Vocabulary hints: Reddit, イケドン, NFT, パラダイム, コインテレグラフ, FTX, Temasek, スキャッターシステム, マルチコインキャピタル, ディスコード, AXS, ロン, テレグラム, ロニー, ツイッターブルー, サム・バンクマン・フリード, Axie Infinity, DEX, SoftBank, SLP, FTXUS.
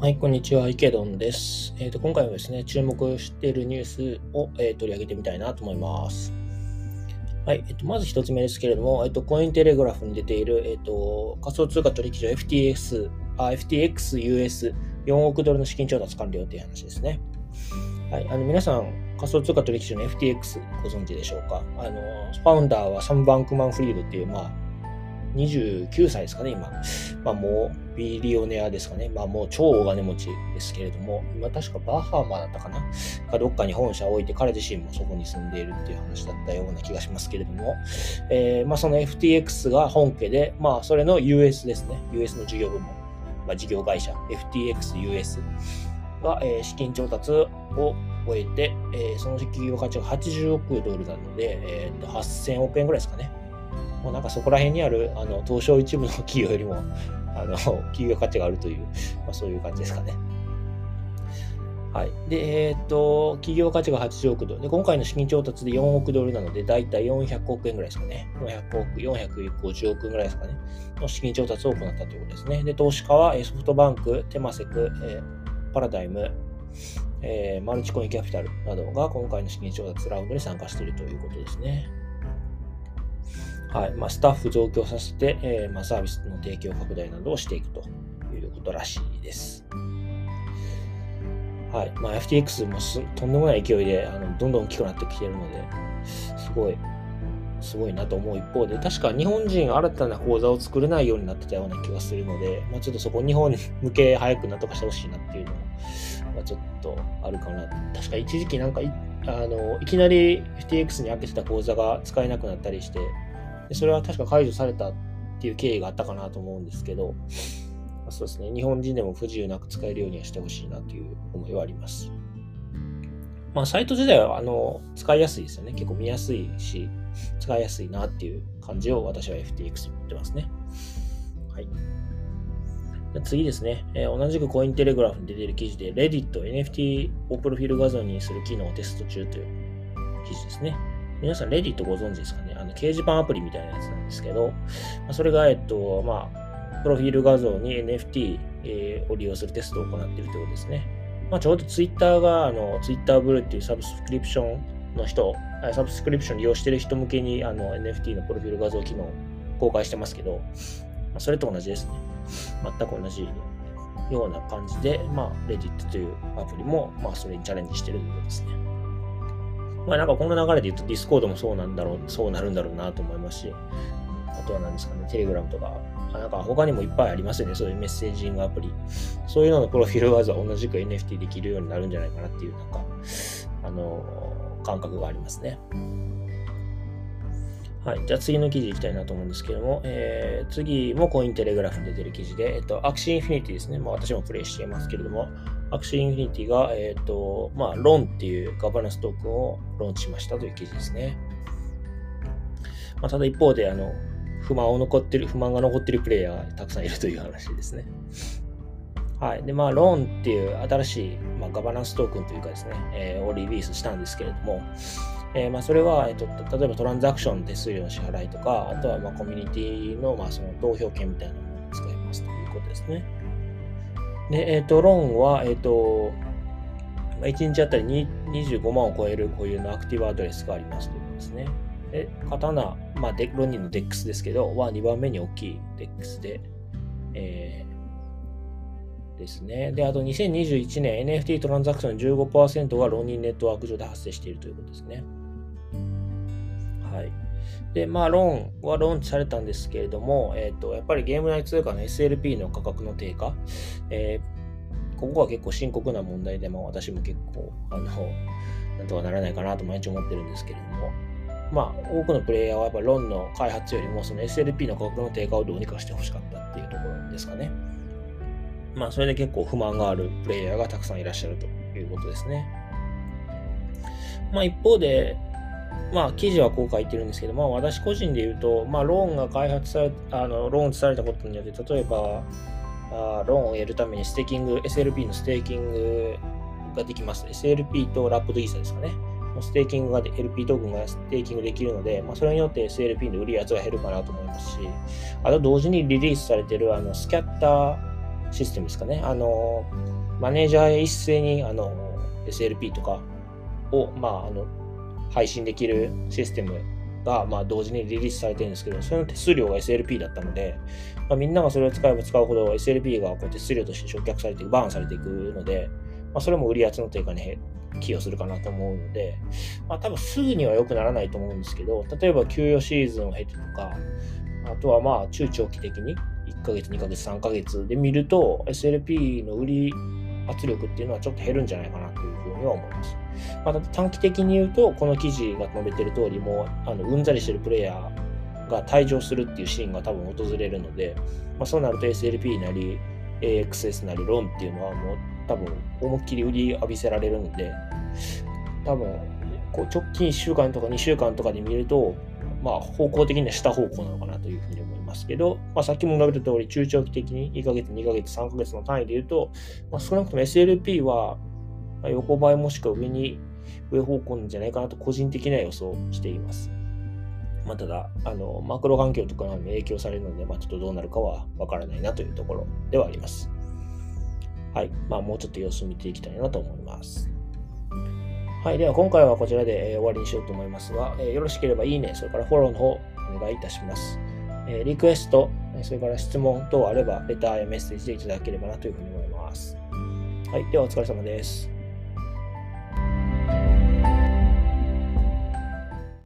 はい、こんにちは。イケドンです。今回はですね、注目しているニュースを、取り上げてみたいなと思います。はい、まず1つ目ですけれども、コインテレグラフに出ている、仮想通貨取引所 FTXUS 4億ドルの資金調達完了という話ですね。はい、皆さん、仮想通貨取引所の FTX ご存知でしょうか？ファウンダーはサム・バンクマン・フリードっていう、29歳ですかね、今。もうビリオネアですかね。もう超お金持ちですけれども、今確かバハマだったかなかどっかに本社を置いて、彼自身もそこに住んでいるっていう話だったような気がしますけれども、その FTX が本家で、それの US ですね。US の事業部門、事業会社、FTXUS が、資金調達を終えて、その企業価値が80億ドルなので、8000億円ぐらいですかね。もうそこら辺にある東証一部の企業よりも企業価値があるという、そういう感じですかね。はい。で、企業価値が80億ドルで、今回の資金調達で4億ドルなので、だいたい400億円ぐらいですかね。450億円ぐらいですかね。の資金調達を行ったということですね。で、投資家はソフトバンク、テマセク、パラダイム、マルチコインキャピタルなどが今回の資金調達ラウンドに参加しているということですね。はい、スタッフ増強させて、サービスの提供拡大などをしていくということらしいです。はい、FTX もとんでもない勢いでどんどん大きくなってきているので、すごいなと思う一方で、確か日本人新たな口座を作れないようになってたような気がするので、ちょっとそこ日本向け早くなんとかしてほしいなっていうのも、ちょっとあるかな。確か一時期いきなり FTX に開けてた口座が使えなくなったりして、それは確か解除されたっていう経緯があったかなと思うんですけど、そうですね、日本人でも不自由なく使えるようにはしてほしいなという思いはあります。サイト自体は使いやすいですよね。結構見やすいし、使いやすいなっていう感じを私は FTX に持ってますね。はい。次ですね、同じくコインテレグラフに出ている記事で、Reddit NFT をプロフィール画像にする機能をテスト中という記事ですね。皆さん、レディットご存知ですかね？掲示板アプリみたいなやつなんですけど、それが、プロフィール画像に NFT、を利用するテストを行っているということですね。ちょうどツイッターが、ツイッターブルーっていうサブスクリプションの人、サブスクリプション利用している人向けに、NFT のプロフィール画像機能を公開してますけど、それと同じですね。全く同じような感じで、レディットというアプリも、それにチャレンジしているということですね。この流れで言うとディスコードもそうなるんだろうなと思いますし、あとは何ですかね、テレグラムとか、他にもいっぱいありますよね、そういうメッセージングアプリ。そういうののプロフィール画像は同じく NFT できるようになるんじゃないかなっていう、感覚がありますね。はい、じゃあ次の記事いきたいなと思うんですけども、次もコインテレグラフに出てる記事で、アクシーインフィニティですね。私もプレイしていますけれども、アクシーインフィニティが、ロンっていうガバナンストークンをローンチしましたという記事ですね。ただ一方で、不満が残っているプレイヤーがたくさんいるという話ですね。はい。で、ロンっていう新しい、ガバナンストークンというかですね、をリリースしたんですけれども、それは、例えばトランザクション手数料の支払いとか、あとはコミュニティの、その投票権みたいなものを使いますということですね。で、ローンは、1日あたりに25万を超える固有のアクティブアドレスがありますということですね。で、刀、ロニーの DEX ですけど、は2番目に大きい DEX で、ですね。で、あと2021年 NFT トランザクションの 15% がロニーネットワーク上で発生しているということですね。はい。で、ローンはローンチされたんですけれども、やっぱりゲーム内通貨の SLP の価格の低下、ここは結構深刻な問題で、私も結構、なんとかならないかなと毎日思ってるんですけれども、多くのプレイヤーはやっぱりローンの開発よりも、その SLP の価格の低下をどうにかしてほしかったっていうところですかね。それで結構不満があるプレイヤーがたくさんいらっしゃるということですね。一方で、記事はこう書いてるんですけど、私個人で言うと、ローンが開発され、ローンされたことによって、例えば、ローンを得るためにSLP のステーキングができます。SLP とラップドイーサですかね。ステーキングが、LP トークンがステーキングできるので、それによって SLP の売り圧が減るかなと思いますし、あと同時にリリースされているスキャッターシステムですかね。マネージャー一斉にSLP とかを、配信できるシステムが、同時にリリースされてるんですけど、その手数料が SLP だったので、みんながそれを使えば使うほど SLP がこう手数料として焼却されてバーンされていくので、それも売り圧の低下に寄与するかなと思うので、多分すぐには良くならないと思うんですけど、例えば給与シーズンを経てとか、あとは中長期的に1ヶ月、2ヶ月、3ヶ月で見ると SLP の売り圧力っていうのはちょっと減るんじゃないかなというふうには思います。短期的に言うと、この記事が述べている通り、もううんざりしてるプレイヤーが退場するっていうシーンが多分訪れるので、そうなると SLP なり AXS なりローンっていうのはもう多分思いっきり売り浴びせられるので、多分こう直近1週間とか2週間とかで見ると、方向的には下方向なのかなというふうに思いますけど、さっきも述べた通り中長期的に1ヶ月、2ヶ月、3ヶ月の単位で言うと、少なくとも SLP は横ばいもしくは上方向なんじゃないかなと個人的な予想をしています。ただマクロ環境とかにも影響されるので、ちょっとどうなるかはわからないなというところではあります。はい、もうちょっと様子を見ていきたいなと思います。はい、では今回はこちらで終わりにしようと思いますが、よろしければいいね、それからフォローの方お願いいたします。リクエスト、それから質問等あればレターやメッセージでいただければなというふうに思います。はい、ではお疲れ様です。